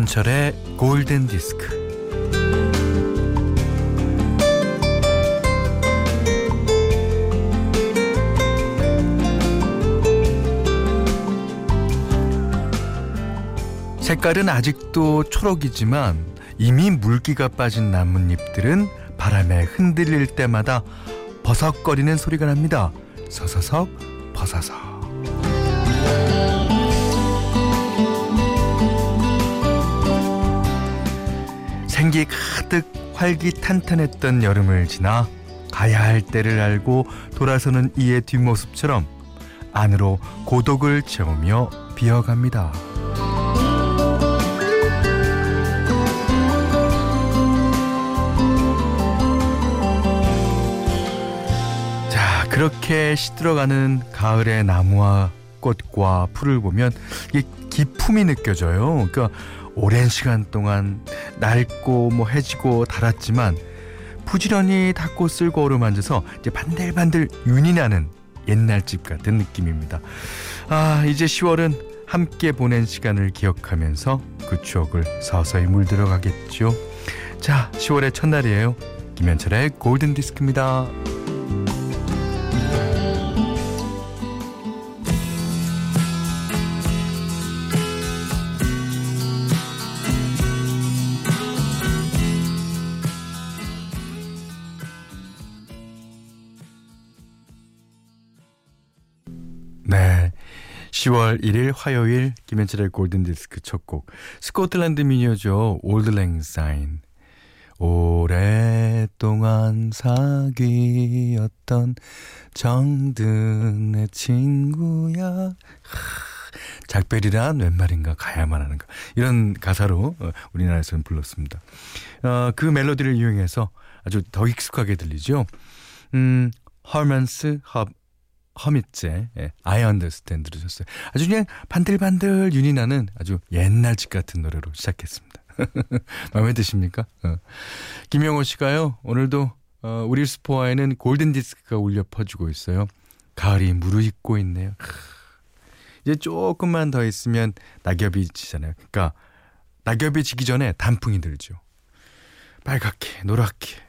김현철의 골든디스크. 색깔은 아직도 초록이지만 이미 물기가 빠진 나뭇잎들은 바람에 흔들릴 때마다 버석거리는 소리가 납니다. 서서석, 버서석. 생기 가득 활기탄탄했던 여름을 지나 가야 할 때를 알고 돌아서는 이의 뒷모습처럼 안으로 고독을 채우며 비어갑니다. 그렇게 시들어가는 가을의 나무와 꽃과 풀을 보면 이게 기품이 느껴져요. 그러니까 오랜 시간 동안 낡고 뭐 해지고 닳았지만 부지런히 닦고 쓸고 어루만져서 이제 반들반들 윤이 나는 옛날 집 같은 느낌입니다. 아, 이제 10월은 함께 보낸 시간을 기억하면서 그 추억을 서서히 물들어가겠죠. 자, 10월의 첫날이에요. 김현철의 골든디스크입니다. 10월 1일 화요일 김현철의 골든디스크 첫 곡, 스코틀랜드 미녀죠. 올드 랭사인. 오랫동안 사귀었던 정든의 친구야. 작별이란 웬 말인가, 가야만 하는가, 이런 가사로 우리나라에서는 불렀습니다. 그 멜로디를 이용해서 아주 더 익숙하게 들리죠. 허먼스 허브 허밋제, I understand 들으셨어요. 아주 그냥 반들반들 윤이 나는 아주 옛날 집 같은 노래로 시작했습니다. 마음에 드십니까? 김영호 씨가요, 오늘도 우리 스포아에는 골든디스크가 울려 퍼지고 있어요. 가을이 무르익고 있네요. 이제 조금만 더 있으면 낙엽이 지잖아요. 그러니까 낙엽이 지기 전에 단풍이 들죠. 빨갛게 노랗게.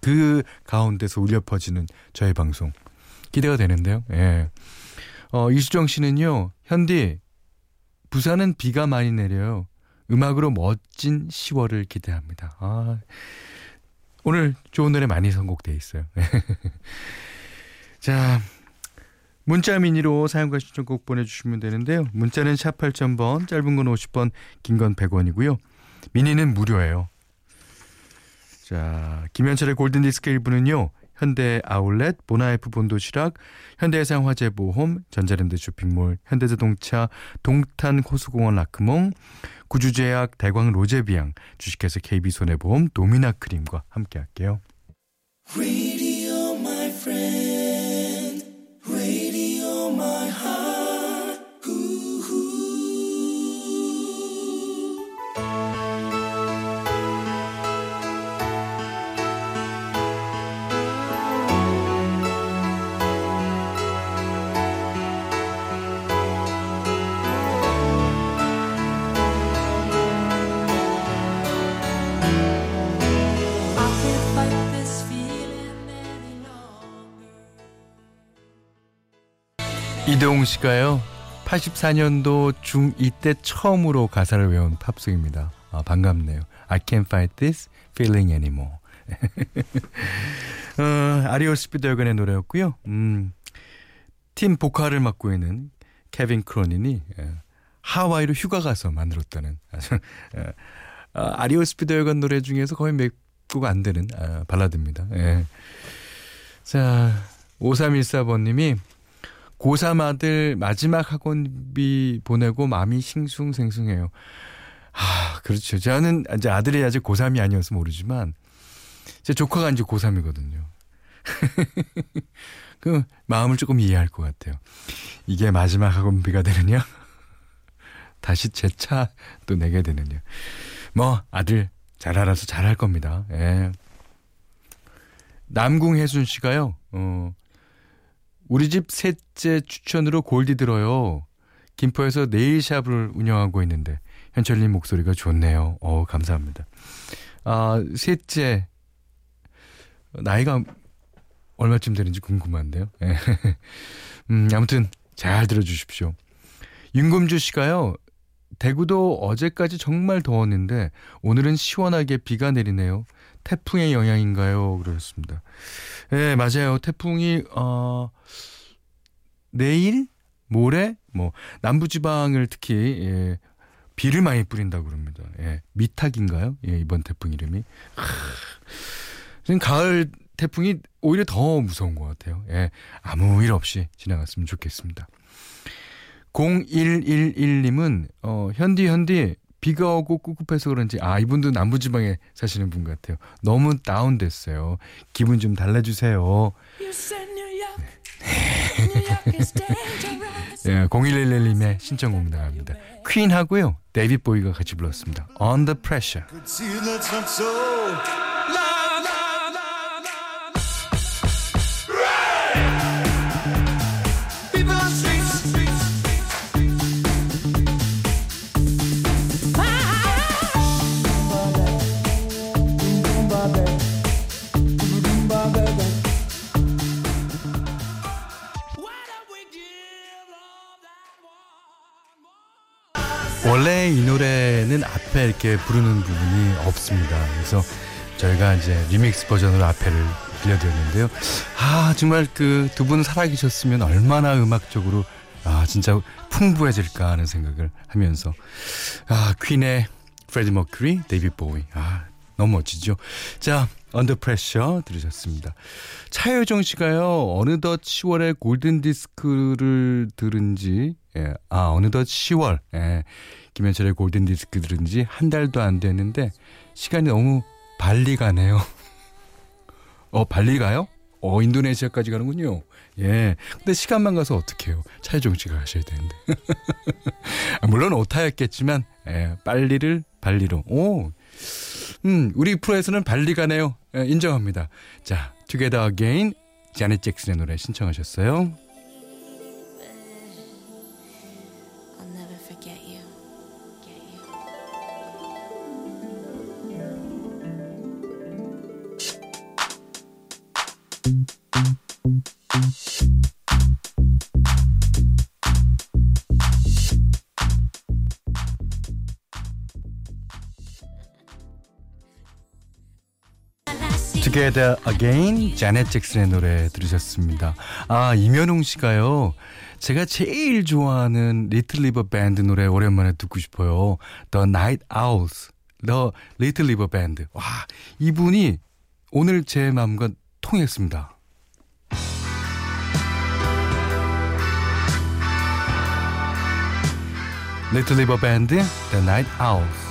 그 가운데서 울려 퍼지는 저의 방송 기대가 되는데요. 예. 이수정 씨는요, 현디 부산은 비가 많이 내려요. 음악으로 멋진 10월을 기대합니다. 아, 오늘 좋은 노래 많이 선곡돼 있어요. 자, 문자 미니로 사용과 신청곡 보내주시면 되는데요. 문자는 샵 8000번, 짧은 건 50번, 긴 건 100원이고요. 미니는 무료예요. 자, 김현철의 골든디스크 일부는요, 현대 아울렛, 보나이프 본도시락, 현대해상화재보험, 전자랜드 쇼핑몰, 현대자동차, 동탄 호수공원 라크몽, 구주제약, 대광 로제비앙, 주식회사 KB손해보험, 도미나 크림과 함께할게요. Radio my friend, radio my heart. 이대홍 씨가요, 84년도 중2 때 처음으로 가사를 외운 팝송입니다. 아, 반갑네요. I can't fight this feeling anymore. 아리오 스피더건의 노래였고요. 팀 보컬을 맡고 있는 케빈 크로닌이 하와이로 휴가 가서 만들었다는 아주 아리오 스피더건 노래 중에서 거의 몇 곡 안 되는 발라드입니다. 예. 자, 5314번님이 고3 아들 마지막 학원비 보내고 마음이 싱숭생숭해요. 아, 그렇죠. 저는 이제 아들이 아직 고3이 아니어서 모르지만 제 조카가 이제 고3이거든요. 그 마음을 조금 이해할 것 같아요. 이게 마지막 학원비가 되느냐? 다시 제 차 또 내게 되느냐? 뭐 아들 잘 알아서 잘할 겁니다. 예. 남궁혜순 씨가요. 우리 집 셋째 추천으로 골디 들어요. 김포에서 네일샵을 운영하고 있는데 현철님 목소리가 좋네요. 감사합니다. 셋째, 나이가 얼마쯤 되는지 궁금한데요. 아무튼 잘 들어주십시오. 윤금주 씨가요, 대구도 어제까지 정말 더웠는데 오늘은 시원하게 비가 내리네요. 태풍의 영향인가요? 그렇습니다. 네, 맞아요. 태풍이 내일, 모레 남부지방을 특히 비를 많이 뿌린다고 그럽니다. 미탁인가요? 이번 태풍 이름이. 지금 가을 태풍이 오히려 더 무서운 것 같아요. 아무 일 없이 지나갔으면 좋겠습니다. 0111님은 현디 비가 오고 꿉꿉해서 그런지 이분도 남부지방에 사시는 분 같아요. 너무 다운됐어요. 기분 좀 달래주세요. 네. 0111님의 신청곡 나갑니다. 퀸 하고요, 데이비드 보이가 같이 불렀습니다. On the Pressure. 원래 이 노래는 앞에 이렇게 부르는 부분이 없습니다. 그래서 저희가 이제 리믹스 버전으로 앞에를 빌려드렸는데요. 정말 그 두 분 살아계셨으면 얼마나 음악적으로 진짜 풍부해질까 하는 생각을 하면서 퀸의 프레디 머큐리, 데이비드 보이. 너무 멋지죠. 자, 언더 프레셔 들으셨습니다. 차효정 씨가요, 어느덧 10월에 골든 디스크를 들은 지 어느덧 10월, 김현철의 골든 디스크 들은 지 한 달도 안 됐는데 시간이 너무 발리 가네요. 발리 가요? 인도네시아까지 가는군요. 근데 시간만 가서 어떡해요. 차효정 씨가 가셔야 되는데. 물론 오타였겠지만 빨리를 발리로. 우리 프로에서는 발리 가네요. 인정합니다. 자, Together Again, 자넷 잭슨의 노래 신청하셨어요. Together Again, 자넷 잭슨의 노래 들으셨습니다. 이면웅 씨가요, 제가 제일 좋아하는 Little River Band 노래 오랜만에 듣고 싶어요. The Night Owls, The Little River Band. 와, 이분이 오늘 제 마음과 통했습니다. Little River Band, The Night Owls.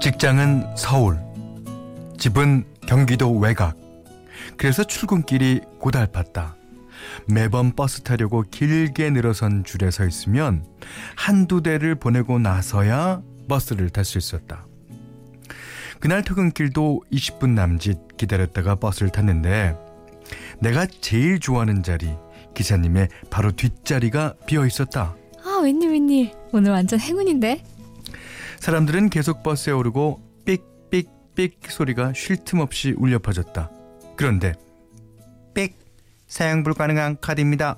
직장은 서울, 집은 경기도 외곽. 그래서 출근길이 고달팠다. 매번 버스 타려고 길게 늘어선 줄에 서 있으면 한두 대를 보내고 나서야 버스를 탈 수 있었다. 그날 퇴근길도 20분 남짓 기다렸다가 버스를 탔는데 내가 제일 좋아하는 자리, 기사님의 바로 뒷자리가 비어 있었다. 웬일. 오늘 완전 행운인데? 사람들은 계속 버스에 오르고 삑삑삑 소리가 쉴 틈 없이 울려 퍼졌다. 그런데 삑! 사용 불가능한 카드입니다.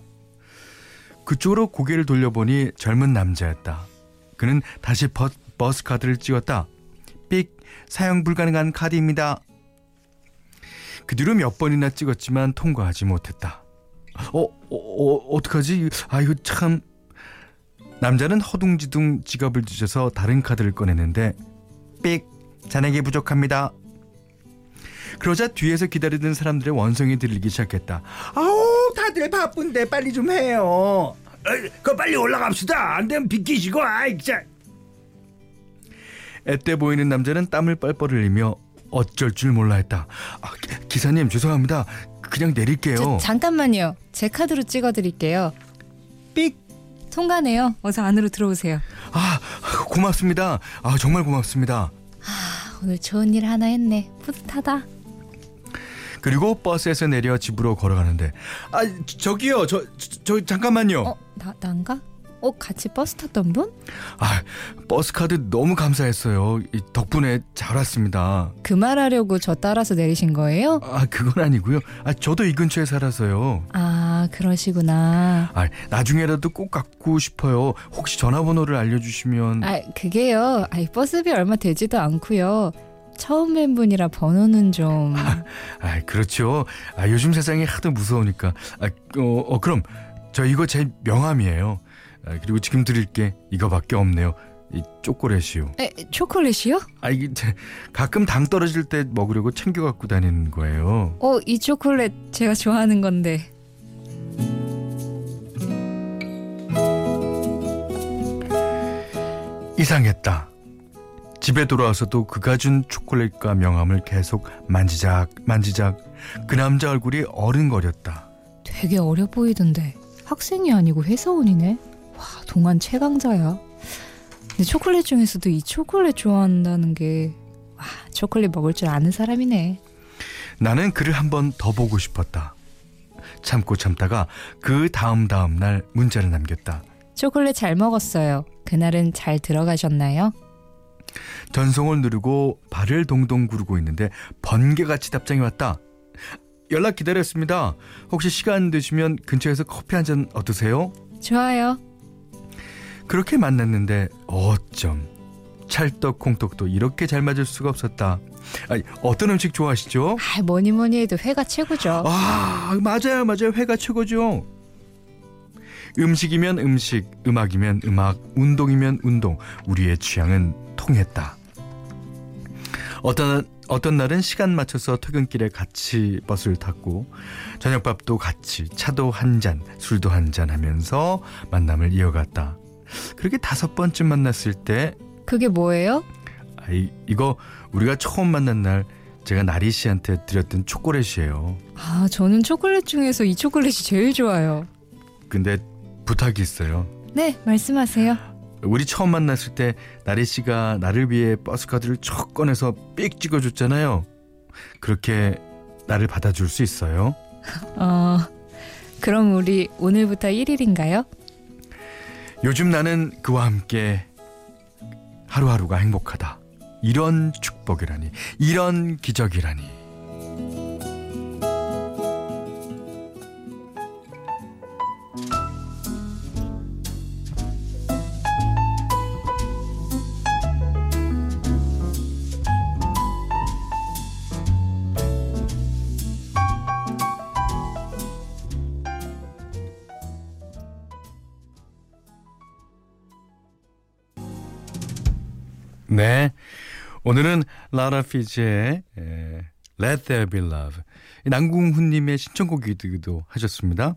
그쪽으로 고개를 돌려보니 젊은 남자였다. 그는 다시 버스 카드를 찍었다. 삑! 사용 불가능한 카드입니다. 그 뒤로 몇 번이나 찍었지만 통과하지 못했다. 어떡하지? 이거 참... 남자는 허둥지둥 지갑을 뒤져서 다른 카드를 꺼내는데 삑! 잔액이 부족합니다. 그러자 뒤에서 기다리던 사람들의 원성이 들리기 시작했다. 아우, 다들 바쁜데 빨리 좀 해요. 그 빨리 올라갑시다. 안 되면 비키시고. 아이, 진짜. 앳돼 보이는 남자는 땀을 뻘뻘 흘리며 어쩔 줄 몰라 했다. 아, 기사님 죄송합니다. 그냥 내릴게요. 잠깐만요. 제 카드로 찍어드릴게요. 삑. 통과네요. 어서 안으로 들어오세요. 아, 고맙습니다. 아, 정말 고맙습니다. 아, 오늘 좋은 일 하나 했네. 뿌듯하다. 그리고 버스에서 내려 집으로 걸어가는데, 아, 저기요. 저 잠깐만요. 난가? 같이 버스 탔던 분? 아, 버스 카드 너무 감사했어요. 덕분에 잘 왔습니다. 그 말하려고 저 따라서 내리신 거예요? 아, 그건 아니고요. 아, 저도 이 근처에 살아서요. 아, 그러시구나. 아, 나중에라도 꼭 갖고 싶어요. 혹시 전화번호를 알려주시면. 아, 그게요. 버스비 얼마 되지도 않고요. 처음 뵌 분이라 번호는 좀. 그렇죠. 요즘 세상이 하도 무서우니까. 그럼 저 이거 제 명함이에요. 그리고 지금 드릴 게 이거밖에 없네요. 이 초콜릿이요. 초콜릿이요? 이게 가끔 당 떨어질 때 먹으려고 챙겨 갖고 다니는 거예요. 이 초콜릿 제가 좋아하는 건데. 이상했다. 집에 돌아와서도 그가 준 초콜릿과 명함을 계속 만지작. 그 남자 얼굴이 어른거렸다. 되게 어려 보이던데 학생이 아니고 회사원이네. 와, 동안 최강자야. 근데 초콜릿 중에서도 이 초콜릿 좋아한다는 게, 와, 초콜릿 먹을 줄 아는 사람이네. 나는 그를 한 번 더 보고 싶었다. 참다가 그 다음 날 문자를 남겼다. 초콜릿 잘 먹었어요. 그날은 잘 들어가셨나요? 전송을 누르고 발을 동동 구르고 있는데 번개같이 답장이 왔다. 연락 기다렸습니다. 혹시 시간 되시면 근처에서 커피 한 잔 어떠세요? 좋아요. 그렇게 만났는데 어쩜 찰떡콩떡도 이렇게 잘 맞을 수가 없었다. 어떤 음식 좋아하시죠? 뭐니뭐니 해도 회가 최고죠. 맞아요. 회가 최고죠. 음식이면 음식, 음악이면 음악, 운동이면 운동. 우리의 취향은 통했다. 어떤 날은 시간 맞춰서 퇴근길에 같이 버스를 탔고 저녁밥도 같이, 차도 한 잔, 술도 한 잔 하면서 만남을 이어갔다. 그렇게 5번쯤 만났을 때. 그게 뭐예요? 이거 우리가 처음 만난 날 제가 나리 씨한테 드렸던 초콜릿이에요. 아, 저는 초콜릿 중에서 이 초콜릿이 제일 좋아요. 근데 부탁이 있어요. 네, 말씀하세요. 우리 처음 만났을 때 나리 씨가 나를 위해 버스카드를 척 꺼내서 삑 찍어줬잖아요. 그렇게 나를 받아줄 수 있어요? 그럼 우리 오늘부터 1일인가요? 요즘 나는 그와 함께 하루하루가 행복하다. 이런 축복이라니, 이런 기적이라니. 네, 오늘은 라라 피지의 Let There Be Love, 남궁훈님의 신청곡이기도 하셨습니다.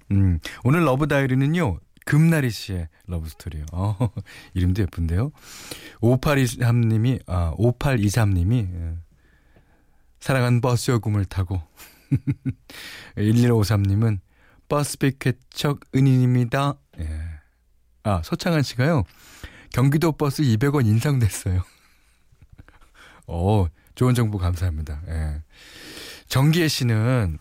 오늘 러브 다이어리는요, 금나리 씨의 러브 스토리예요. 이름도 예쁜데요. 5823님이 사랑한 버스 요금을 타고 1153님은 버스 백회척 은인입니다. 예. 서창한 씨가요, 경기도 버스 200원 인상됐어요. 좋은 정보 감사합니다. 예. 정기혜 씨는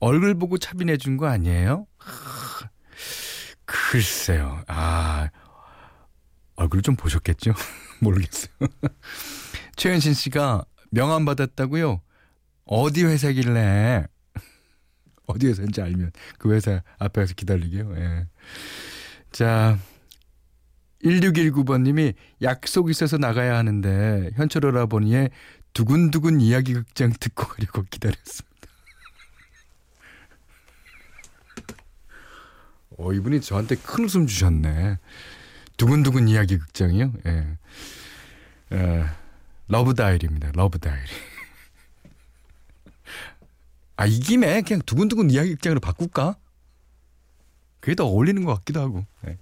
얼굴 보고 차비내준 거 아니에요? 글쎄요. 얼굴 좀 보셨겠죠? 모르겠어요. 최은신 씨가 명함 받았다고요? 어디 회사길래? 어디 회사인지 알면 그 회사 앞에서 기다리게요. 예. 자, 1619번님이 약속 있어서 나가야 하는데 현철 오라버니의 두근두근 이야기 극장 듣고 가려고 기다렸습니다. 이분이 저한테 큰 웃음 주셨네. 두근두근 이야기 극장이요? 예. 러브 다이어리입니다. 러브 다이어리. 아, 이 김에 그냥 두근두근 이야기 극장으로 바꿀까? 그게 더 어울리는 것 같기도 하고. 네.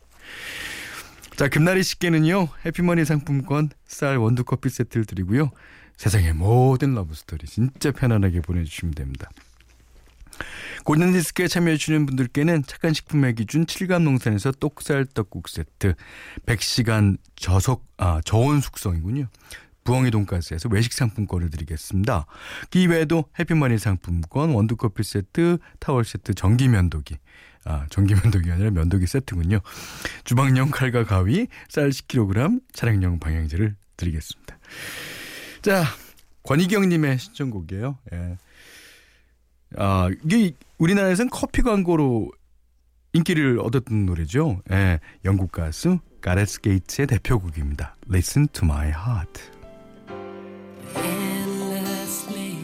자, 금나리 식계는요, 해피머니 상품권, 쌀 원두커피 세트를 드리고요. 세상의 모든 러브스토리 진짜 편안하게 보내주시면 됩니다. 골든디스크에 참여해주시는 분들께는 착한 식품의 기준 7감농산에서 똑살 떡국 세트, 100시간 저온 숙성이군요. 부엉이 돈가스에서 외식 상품권을 드리겠습니다. 그 이외에도 해피머니 상품권, 원두커피 세트, 타월 세트, 전기면도기. 아, 전기면도기가 아니라 면도기 세트군요. 주방용 칼과 가위, 쌀 10kg, 차량용 방향제를 드리겠습니다. 자, 권희경님의 신청곡이에요. 예. 아, 이게 우리나라에서는 커피 광고로 인기를 얻었던 노래죠. 예, 영국 가수 가렛 게이츠의 대표곡입니다. Listen to my heart. Endlessly,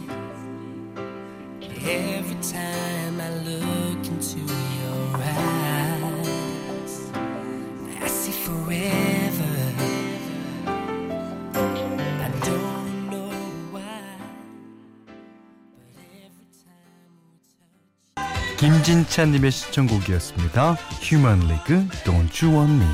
every time I look into your eyes, I see forever. I don't know why, but every time we touch. 김진찬님의 시청곡이었습니다. Human League, Don't You Want Me.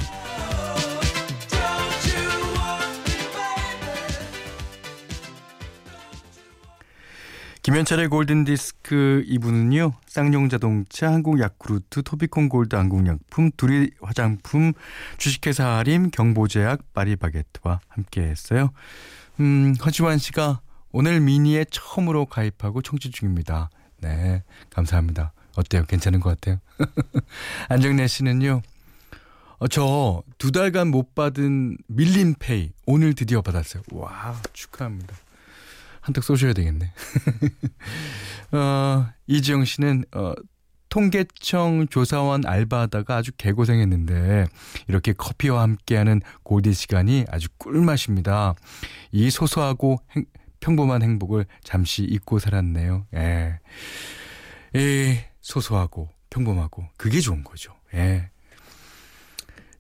김현철의 골든디스크 2부는요. 쌍용자동차, 한국야쿠르트, 토비콘골드, 안국약품, 두리 화장품, 주식회사 아림, 경보제약, 파리바게트와 함께했어요. 허지환 씨가 오늘 미니에 처음으로 가입하고 청취 중입니다. 네, 감사합니다. 어때요? 괜찮은 것 같아요? 안정래 씨는요. 저 2달간 못 받은 밀린페이 오늘 드디어 받았어요. 와, 축하합니다. 한턱 쏘셔야 되겠네. 이지영 씨는 통계청 조사원 알바하다가 아주 개고생했는데 이렇게 커피와 함께하는 고디 시간이 아주 꿀맛입니다. 이 소소하고 평범한 행복을 잠시 잊고 살았네요. 예. 이 소소하고 평범하고 그게 좋은 거죠. 예.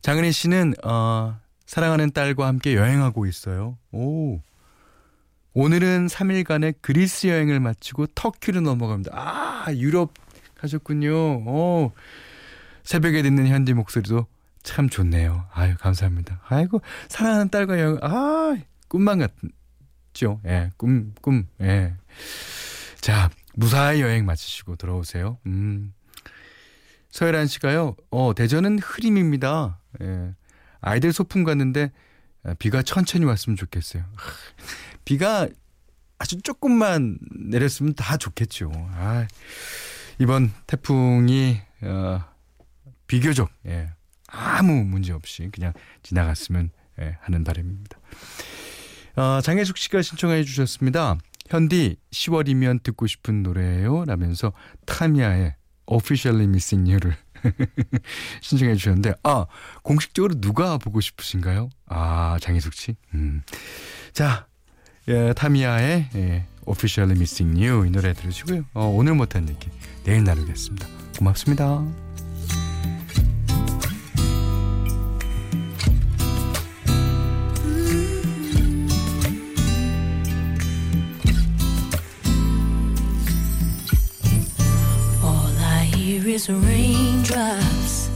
장은희 씨는 사랑하는 딸과 함께 여행하고 있어요. 오. 오늘은 3일간의 그리스 여행을 마치고 터키로 넘어갑니다. 아, 유럽 가셨군요. 오, 새벽에 듣는 현지 목소리도 참 좋네요. 아유, 감사합니다. 아이고, 사랑하는 딸과 여행, 아, 꿈만 같죠? 예, 꿈, 예. 자, 무사히 여행 마치시고 돌아오세요. 서혜란 씨가요, 대전은 흐림입니다. 예. 아이들 소풍 갔는데 비가 천천히 왔으면 좋겠어요. 비가 아주 조금만 내렸으면 다 좋겠죠. 아, 이번 태풍이 비교적 아무 문제 없이 그냥 지나갔으면 하는 바람입니다. 장혜숙 씨가 신청해 주셨습니다. 현디 10월이면 듣고 싶은 노래예요 라면서 타미야의 Officially Missing You를 신청해 주셨는데, 아, 공식적으로 누가 보고 싶으신가요? 아, 장혜숙 씨. 자, 예, 타미야의 Officially Missing You 이 노래 들으시고요. 오늘 못한 얘기 내일 나누겠습니다. 고맙습니다. Raindrops